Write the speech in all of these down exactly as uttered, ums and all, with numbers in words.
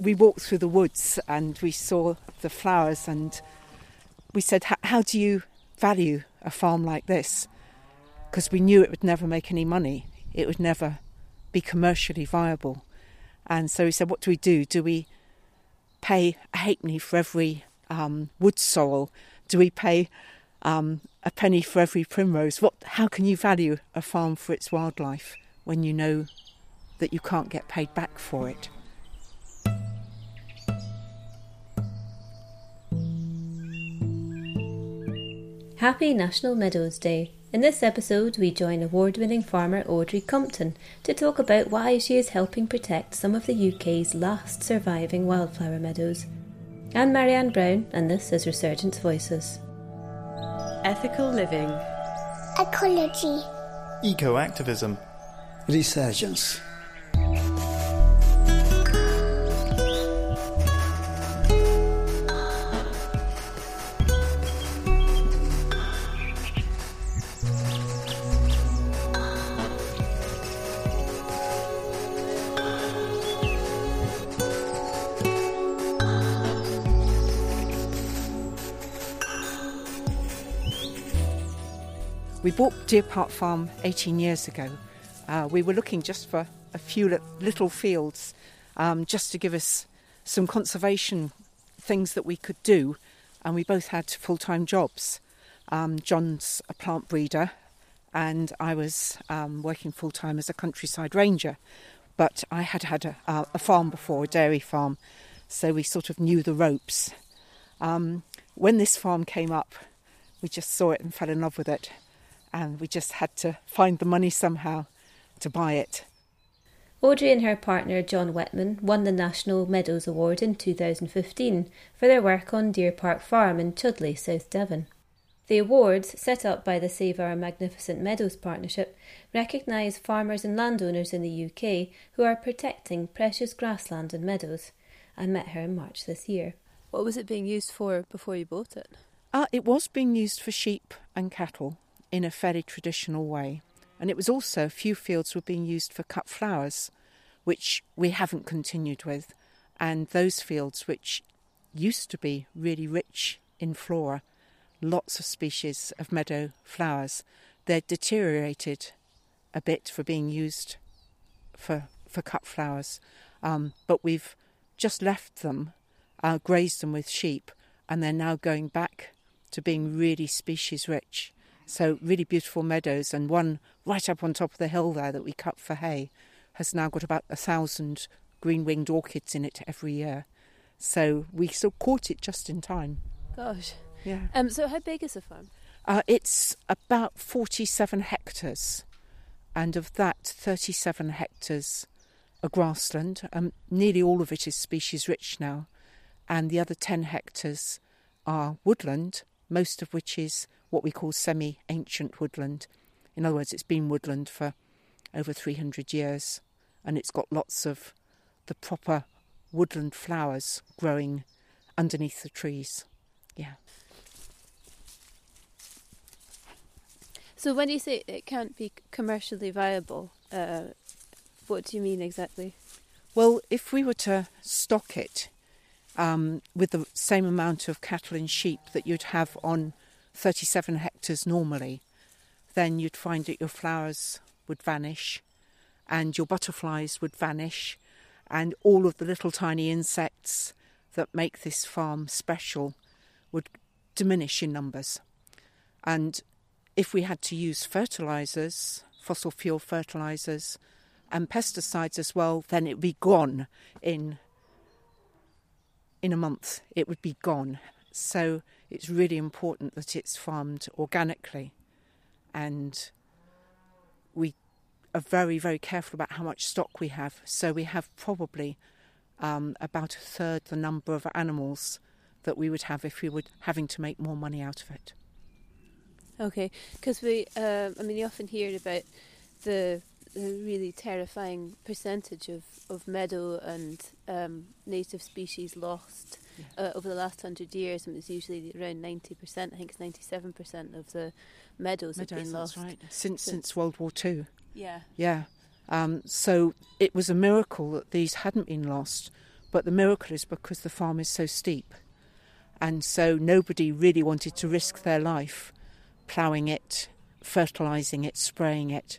we walked through the woods and we saw the flowers, and we said, how do you value a farm like this? Because we knew it would never make any money. It would never be commercially viable. And so we said, what do we do? Do we pay a halfpenny for every um, wood sorrel? Do we pay um, a penny for every primrose? What? How can you value a farm for its wildlife when you know that you can't get paid back for it? Happy National Meadows Day. In this episode, we join award-winning farmer Audrey Compton to talk about why she is helping protect some of the U K's last surviving wildflower meadows. I'm Marianne Brown, and this is Resurgence Voices. Ethical living. Ecology. Eco-activism. Resurgence. We bought Deer Park Farm eighteen years ago. Uh, we were looking just for a few little fields, um, just to give us some conservation things that we could do. And we both had full-time jobs. Um, John's a plant breeder, and I was um, working full-time as a countryside ranger. But I had had a, uh, a farm before, a dairy farm, so we sort of knew the ropes. Um, when this farm came up, we just saw it and fell in love with it. And we just had to find the money somehow to buy it. Audrey and her partner John Wetman won the National Meadows Award in two thousand fifteen for their work on Deer Park Farm in Chudleigh, South Devon. The awards, set up by the Save Our Magnificent Meadows Partnership, recognise farmers and landowners in the U K who are protecting precious grassland and meadows. I met her in March this year. What was it being used for before you bought it? Uh, it was being used for sheep and cattle, in a fairly traditional way. And it was also, a few fields were being used for cut flowers, which we haven't continued with. And those fields, which used to be really rich in flora, lots of species of meadow flowers, they're deteriorated a bit for being used for, for cut flowers. Um, but we've just left them, uh, grazed them with sheep, and they're now going back to being really species rich. So really beautiful meadows, and one right up on top of the hill there that we cut for hay has now got about a thousand green-winged orchids in it every year. So we still caught it just in time. Gosh. Yeah. Um, so how big is the farm? Uh, it's about forty-seven hectares, and of that, thirty-seven hectares are grassland. Um, nearly all of it is species-rich now, and the other ten hectares are woodland, most of which is what we call semi-ancient woodland. In other words, it's been woodland for over three hundred years, and it's got lots of the proper woodland flowers growing underneath the trees. Yeah. So when you say it can't be commercially viable, uh, what do you mean exactly? Well, if we were to stock it um, with the same amount of cattle and sheep that you'd have on thirty-seven hectares normally, then you'd find that your flowers would vanish and your butterflies would vanish and all of the little tiny insects that make this farm special would diminish in numbers. And if we had to use fertilisers, fossil fuel fertilisers and pesticides as well, then it would be gone in, in a month. It would be gone. So it's really important that it's farmed organically, and we are very, very careful about how much stock we have. So we have probably um, about a third the number of animals that we would have if we were having to make more money out of it. Okay, because we, um, I mean, you often hear about the, the really terrifying percentage of, of meadow and um, native species lost. Uh, over the last hundred years, and it's usually around ninety percent. I think it's ninety-seven percent of the meadows, meadows have been lost. That's right. Since so, since World War Two. Yeah. Yeah. Um, so it was a miracle that these hadn't been lost, But the miracle is because the farm is so steep. And so nobody really wanted to risk their life ploughing it, fertilising it, spraying it.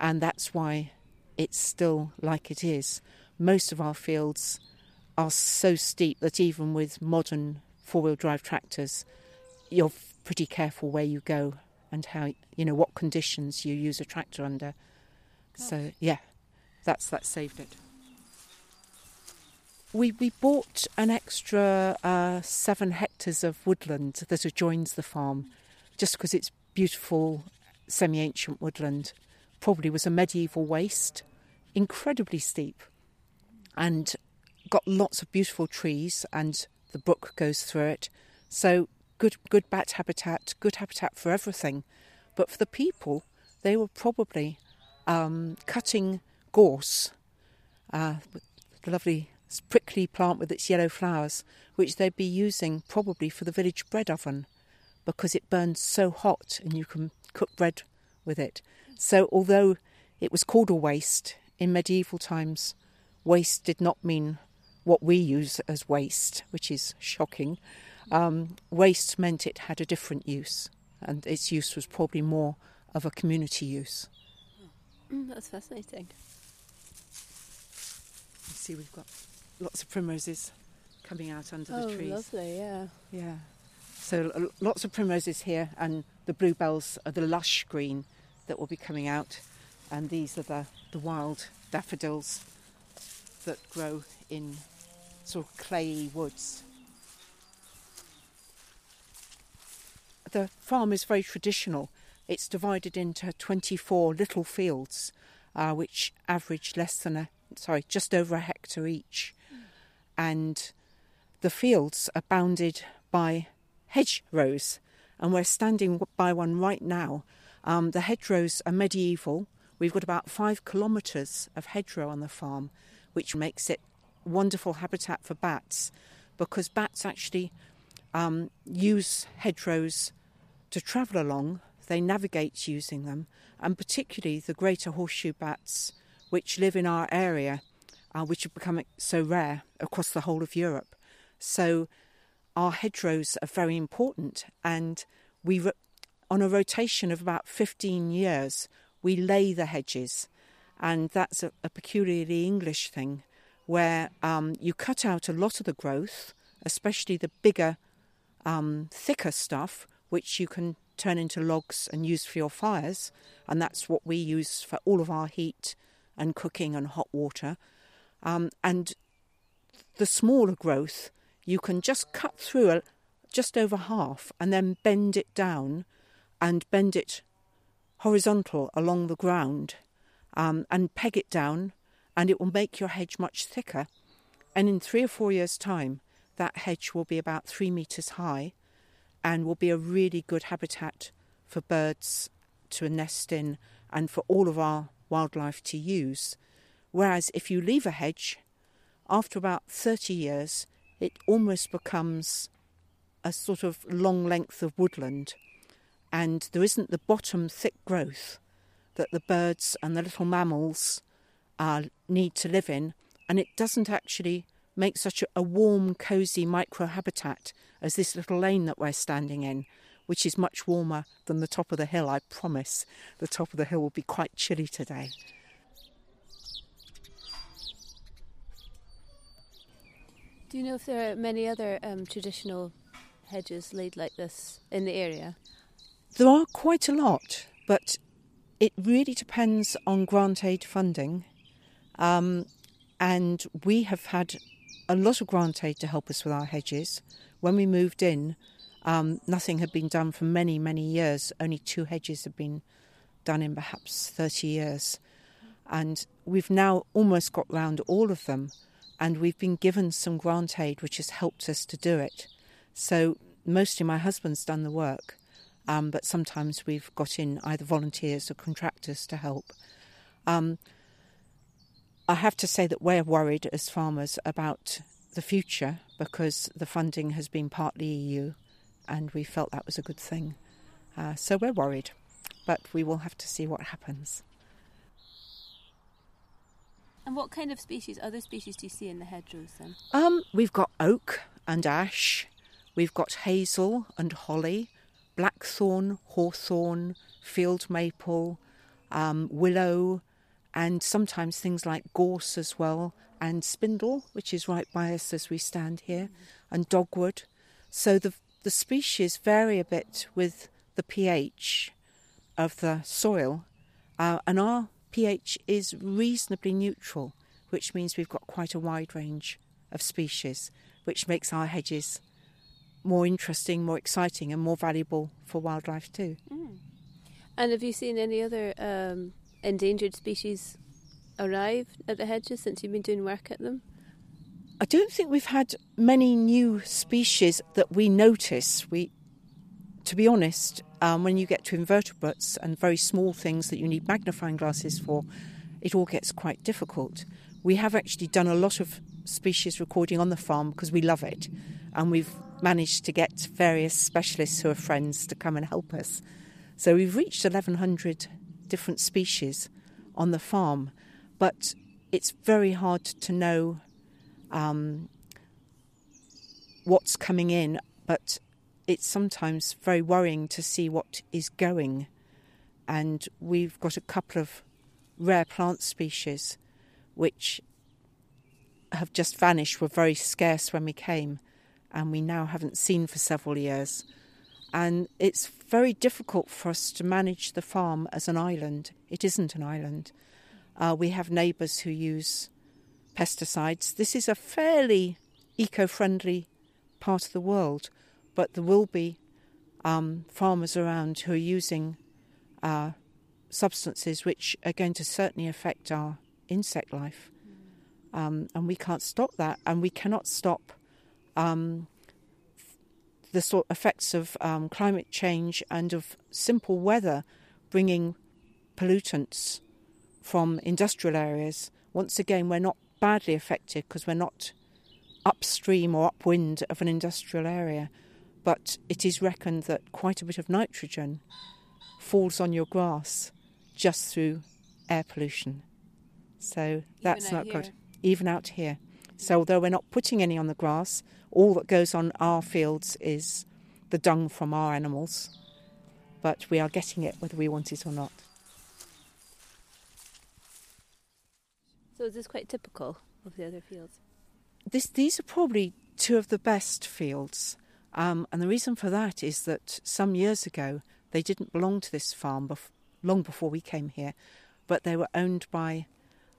And that's why it's still like it is. Most of our fields are so steep that even with modern four-wheel drive tractors, you're pretty careful where you go and how, you know, what conditions you use a tractor under. So, yeah, that's that saved it. We we bought an extra uh, seven hectares of woodland that adjoins the farm, just because it's beautiful, semi-ancient woodland. Probably was a medieval waste, incredibly steep, and got lots of beautiful trees, and the brook goes through it. So good, good bat habitat, good habitat for everything. But for the people, they were probably um, cutting gorse, uh, the lovely prickly plant with its yellow flowers, which they'd be using probably for the village bread oven, because it burns so hot and you can cook bread with it. So although it was called a waste, in medieval times, waste did not mean what we use as waste, which is shocking. Um, waste meant it had a different use, and its use was probably more of a community use. Mm, that's fascinating. You see, we've got lots of primroses coming out under oh, the trees. Oh, lovely, yeah. Yeah. So uh, lots of primroses here, and the bluebells are the lush green that will be coming out, and these are the, the wild daffodils that grow in sort of clayey woods. The farm is very traditional. It's divided into twenty-four little fields, uh, which average less than a, sorry, just over a hectare each. Mm. And the fields are bounded by hedgerows, and we're standing by one right now. Um, the hedgerows are medieval. We've got about five kilometres of hedgerow on the farm, which makes it wonderful habitat for bats, because bats actually um, use hedgerows to travel along. They navigate using them, and particularly the greater horseshoe bats, which live in our area, uh, which have become so rare across the whole of Europe. So our hedgerows are very important, and we re- on a rotation of about fifteen years, we lay the hedges. And that's a, a peculiarly English thing, where um, you cut out a lot of the growth, especially the bigger, um, thicker stuff, which you can turn into logs and use for your fires. And that's what we use for all of our heat and cooking and hot water. Um, and the smaller growth, you can just cut through a, just over half and then bend it down and bend it horizontal along the ground. Um, and peg it down, and it will make your hedge much thicker. And in three or four years' time, that hedge will be about three metres high and will be a really good habitat for birds to nest in and for all of our wildlife to use. Whereas if you leave a hedge, after about thirty years, it almost becomes a sort of long length of woodland, and there isn't the bottom thick growth that the birds and the little mammals uh, need to live in, and it doesn't actually make such a, a warm, cosy microhabitat as this little lane that we're standing in, which is much warmer than the top of the hill, I promise. The top of the hill will be quite chilly today. Do you know if there are many other um, traditional hedges laid like this in the area? There are quite a lot, but it really depends on grant aid funding, um, and we have had a lot of grant aid to help us with our hedges. When we moved in, um, nothing had been done for many, many years. Only two hedges had been done in perhaps thirty years. And we've now almost got round all of them, and we've been given some grant aid, which has helped us to do it. So mostly my husband's done the work. Um, but sometimes we've got in either volunteers or contractors to help. Um, I have to say that we're worried as farmers about the future, because the funding has been partly E U and we felt that was a good thing. Uh, so we're worried, but we will have to see what happens. And what kind of species, other species do you see in the hedgerows then? Um, we've got oak and ash, we've got hazel and holly, blackthorn, hawthorn, field maple, um, willow, and sometimes things like gorse as well, and spindle, which is right by us as we stand here, mm-hmm. and dogwood. So the the species vary a bit with the pH of the soil, uh, and our pH is reasonably neutral, which means we've got quite a wide range of species, which makes our hedges more interesting, more exciting, and more valuable for wildlife too. Mm. And have you seen any other um, endangered species arrive at the hedges since you've been doing work at them? I don't think we've had many new species that we notice. We, to be honest, um, when you get to invertebrates and very small things that you need magnifying glasses for, it all gets quite difficult. We have actually done a lot of species recording on the farm because we love it, and we've managed to get various specialists who are friends to come and help us. So we've reached eleven hundred different species on the farm, but it's very hard to know Um, what's coming in, but it's sometimes very worrying to see what is going. And we've got a couple of rare plant species which have just vanished, were very scarce when we came, and we now haven't seen for several years. And it's very difficult for us to manage the farm as an island. It isn't an island. Uh, we have neighbours who use pesticides. This is a fairly eco-friendly part of the world, but there will be um, farmers around who are using uh, substances which are going to certainly affect our insect life. Um, and we can't stop that, and we cannot stop um, the sort of effects of um, climate change and of simple weather bringing pollutants from industrial areas. Once again, we're not badly affected because we're not upstream or upwind of an industrial area, but it is reckoned that quite a bit of nitrogen falls on your grass just through air pollution. So that's not good, even out here. So although we're not putting any on the grass, all that goes on our fields is the dung from our animals, but we are getting it whether we want it or not. So is this quite typical of the other fields? This, these are probably two of the best fields. Um, and the reason for that is that some years ago, they didn't belong to this farm bef- long before we came here, but they were owned by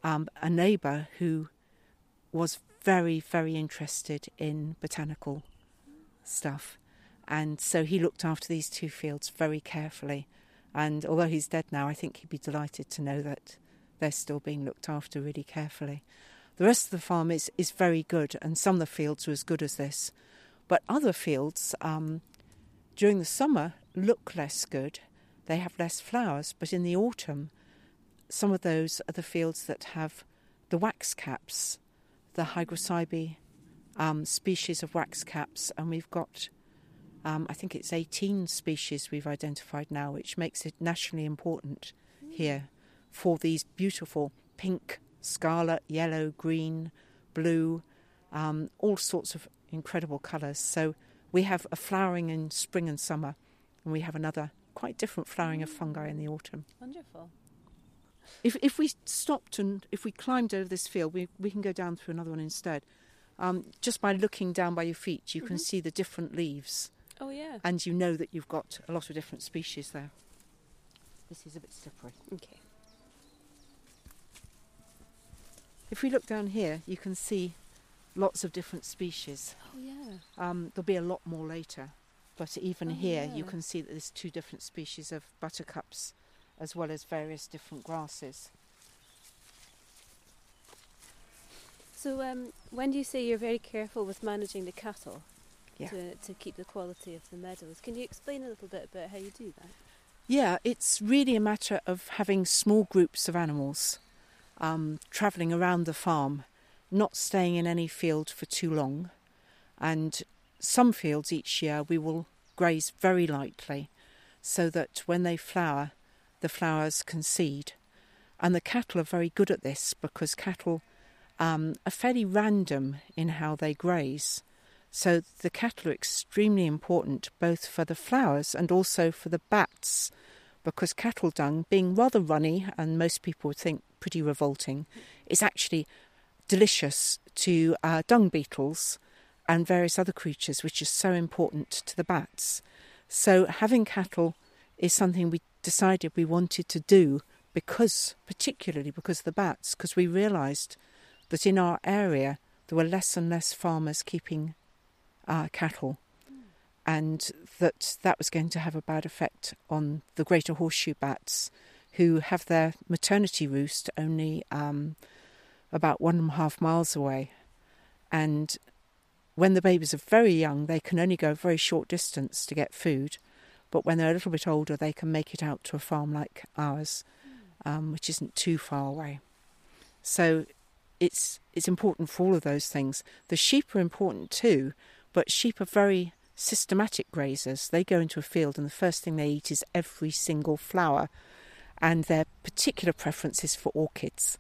um, a neighbour who was very, very interested in botanical stuff. And so he looked after these two fields very carefully. And although he's dead now, I think he'd be delighted to know that they're still being looked after really carefully. The rest of the farm is, is very good, and some of the fields are as good as this. But other fields, um, during the summer, look less good. They have less flowers, but in the autumn, some of those are the fields that have the wax caps, the Hygrocybe um, species of wax caps, and we've got, um, I think it's eighteen species we've identified now, which makes it nationally important mm. here, for these beautiful pink, scarlet, yellow, green, blue, um, all sorts of incredible colours. So we have a flowering in spring and summer, and we have another quite different flowering of fungi in the autumn. Wonderful. If if we stopped and if we climbed over this field, we, we can go down through another one instead. Um, just by looking down by your feet, you mm-hmm. can see the different leaves. Oh, yeah. And you know that you've got a lot of different species there. This is a bit slippery. Okay. If we look down here, you can see lots of different species. Oh, yeah. Um, there'll be a lot more later. But even oh, here, yeah. you can see that there's two different species of buttercups, as well as various different grasses. So um, when do you say you're very careful with managing the cattle yeah. to, to keep the quality of the meadows? Can you explain a little bit about how you do that? Yeah, it's really a matter of having small groups of animals. Um, travelling around the farm, not staying in any field for too long. And some fields each year we will graze very lightly so that when they flower, the flowers can seed. And the cattle are very good at this because cattle um, are fairly random in how they graze. So the cattle are extremely important both for the flowers and also for the bats, because cattle dung, being rather runny, and most people would think pretty revolting, is actually delicious to uh, dung beetles and various other creatures, which is so important to the bats. So having cattle is something we decided we wanted to do, because, particularly because of the bats, because we realised that in our area there were less and less farmers keeping uh, cattle, and that that was going to have a bad effect on the greater horseshoe bats, who have their maternity roost only um, about one and a half miles away. And when the babies are very young, they can only go a very short distance to get food, but when they're a little bit older, they can make it out to a farm like ours, um, which isn't too far away. So it's it's important for all of those things. The sheep are important too, but sheep are very systematic grazers. They go into a field and the first thing they eat is every single flower, and their particular preference is for orchids.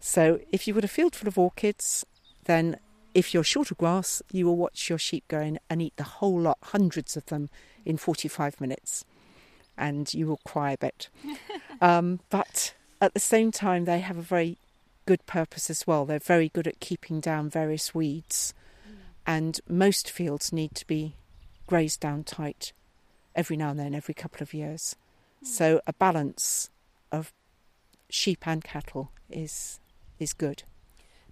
So if you've got a field full of orchids, then if you're short of grass, you will watch your sheep go in and eat the whole lot, hundreds of them, in forty-five minutes. And you will cry a bit. um, but at the same time, they have a very good purpose as well. They're very good at keeping down various weeds. Mm. And most fields need to be grazed down tight every now and then, every couple of years. Mm. So a balance of sheep and cattle is is good.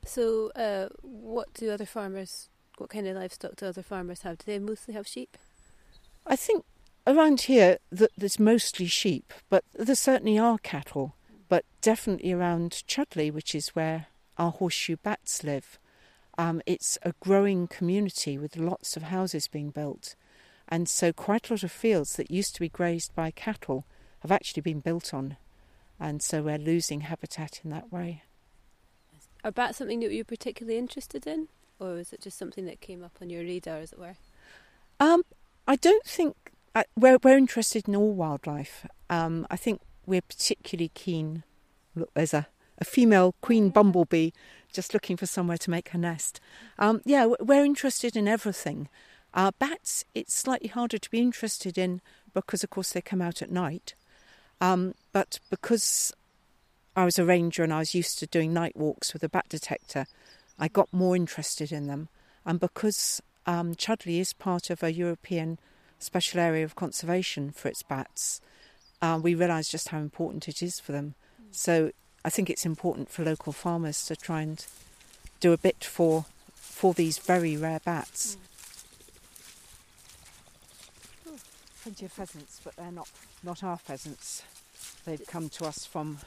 So uh, what do other farmers, what kind of livestock do other farmers have? Do they mostly have sheep? I think around here that there's mostly sheep, but there certainly are cattle. But definitely around Chudleigh, which is where our horseshoe bats live, um, it's a growing community with lots of houses being built. And so quite a lot of fields that used to be grazed by cattle have actually been built on. And so we're losing habitat in that way. Are bats something that you're particularly interested in, or was it just something that came up on your radar, as it were? Um, I don't think... I, we're, we're interested in all wildlife. Um, I think we're particularly keen... Look, there's a, a female queen bumblebee just looking for somewhere to make her nest. Um, yeah, we're interested in everything. Uh, bats, it's slightly harder to be interested in because, of course, they come out at night. Um, but because I was a ranger and I was used to doing night walks with a bat detector, I got more interested in them. And because um, Chudleigh is part of a European special area of conservation for its bats, uh, we realised just how important it is for them. Mm. So I think it's important for local farmers to try and do a bit for for these very rare bats. Mm. Plenty of pheasants, but they're not, not our pheasants. They've come to us from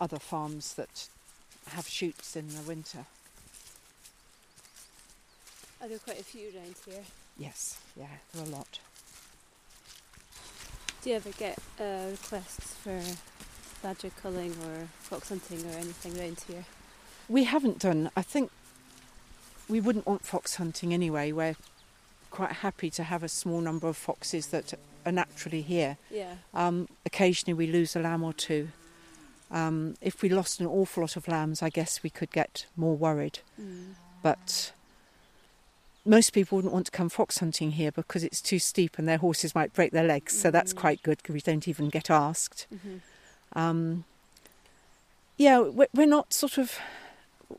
other farms that have shoots in the winter. Are there quite a few around here? Yes, yeah, there are a lot. Do you ever get uh, requests for badger culling or fox hunting or anything around here? We haven't done. I think we wouldn't want fox hunting anyway. We're quite happy to have a small number of foxes that are naturally here. Yeah. Um, occasionally we lose a lamb or two. Um, if we lost an awful lot of lambs, I guess we could get more worried. Mm. But most people wouldn't want to come fox hunting here because it's too steep and their horses might break their legs. Mm-hmm. So that's quite good because we don't even get asked. Mm-hmm. Um, yeah, we're not sort of,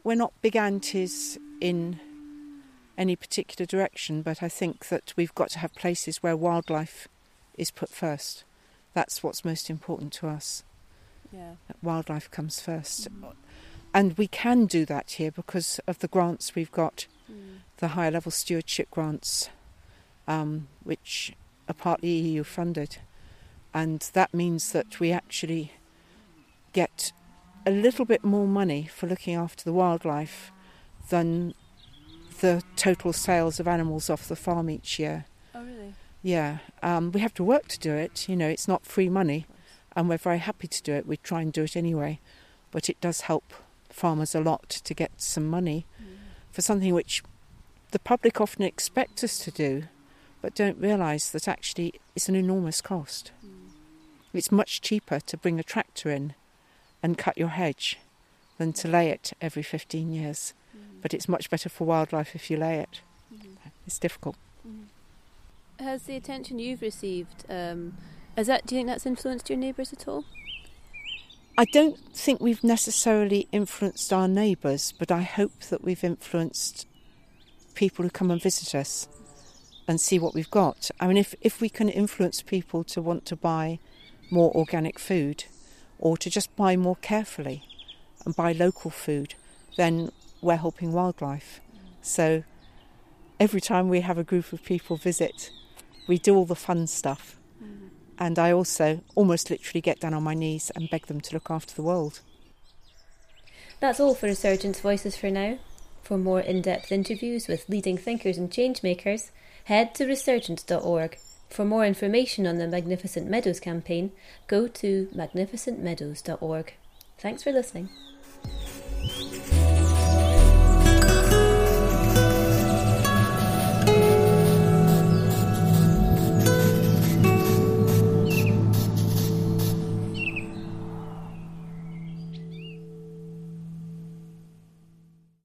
we're not big antis in any particular direction, but I think that we've got to have places where wildlife is put first. That's what's most important to us. Yeah. Wildlife comes first. Mm. And we can do that here because of the grants we've got, mm. the higher level stewardship grants, um, which are partly E U funded. And that means that we actually get a little bit more money for looking after the wildlife than the total sales of animals off the farm each year. Oh, really? Yeah. Um, we have to work to do it. You know, it's not free money. And we're very happy to do it. We try and do it anyway. But it does help farmers a lot to get some money mm. for something which the public often expect us to do, but don't realise that actually it's an enormous cost. Mm. It's much cheaper to bring a tractor in and cut your hedge than to lay it every fifteen years. Mm-hmm. But it's much better for wildlife if you lay it. Mm-hmm. It's difficult. Mm-hmm. Has the attention you've received, um, is that, do you think that's influenced your neighbours at all? I don't think we've necessarily influenced our neighbours, but I hope that we've influenced people who come and visit us and see what we've got. I mean, if, if we can influence people to want to buy more organic food or to just buy more carefully and buy local food, then we're helping wildlife. So every time we have a group of people visit, we do all the fun stuff. And I also almost literally get down on my knees and beg them to look after the world. That's all for Resurgence Voices for now. For more in-depth interviews with leading thinkers and changemakers, head to resurgence dot org. For more information on the Magnificent Meadows campaign, go to magnificent meadows dot org. Thanks for listening.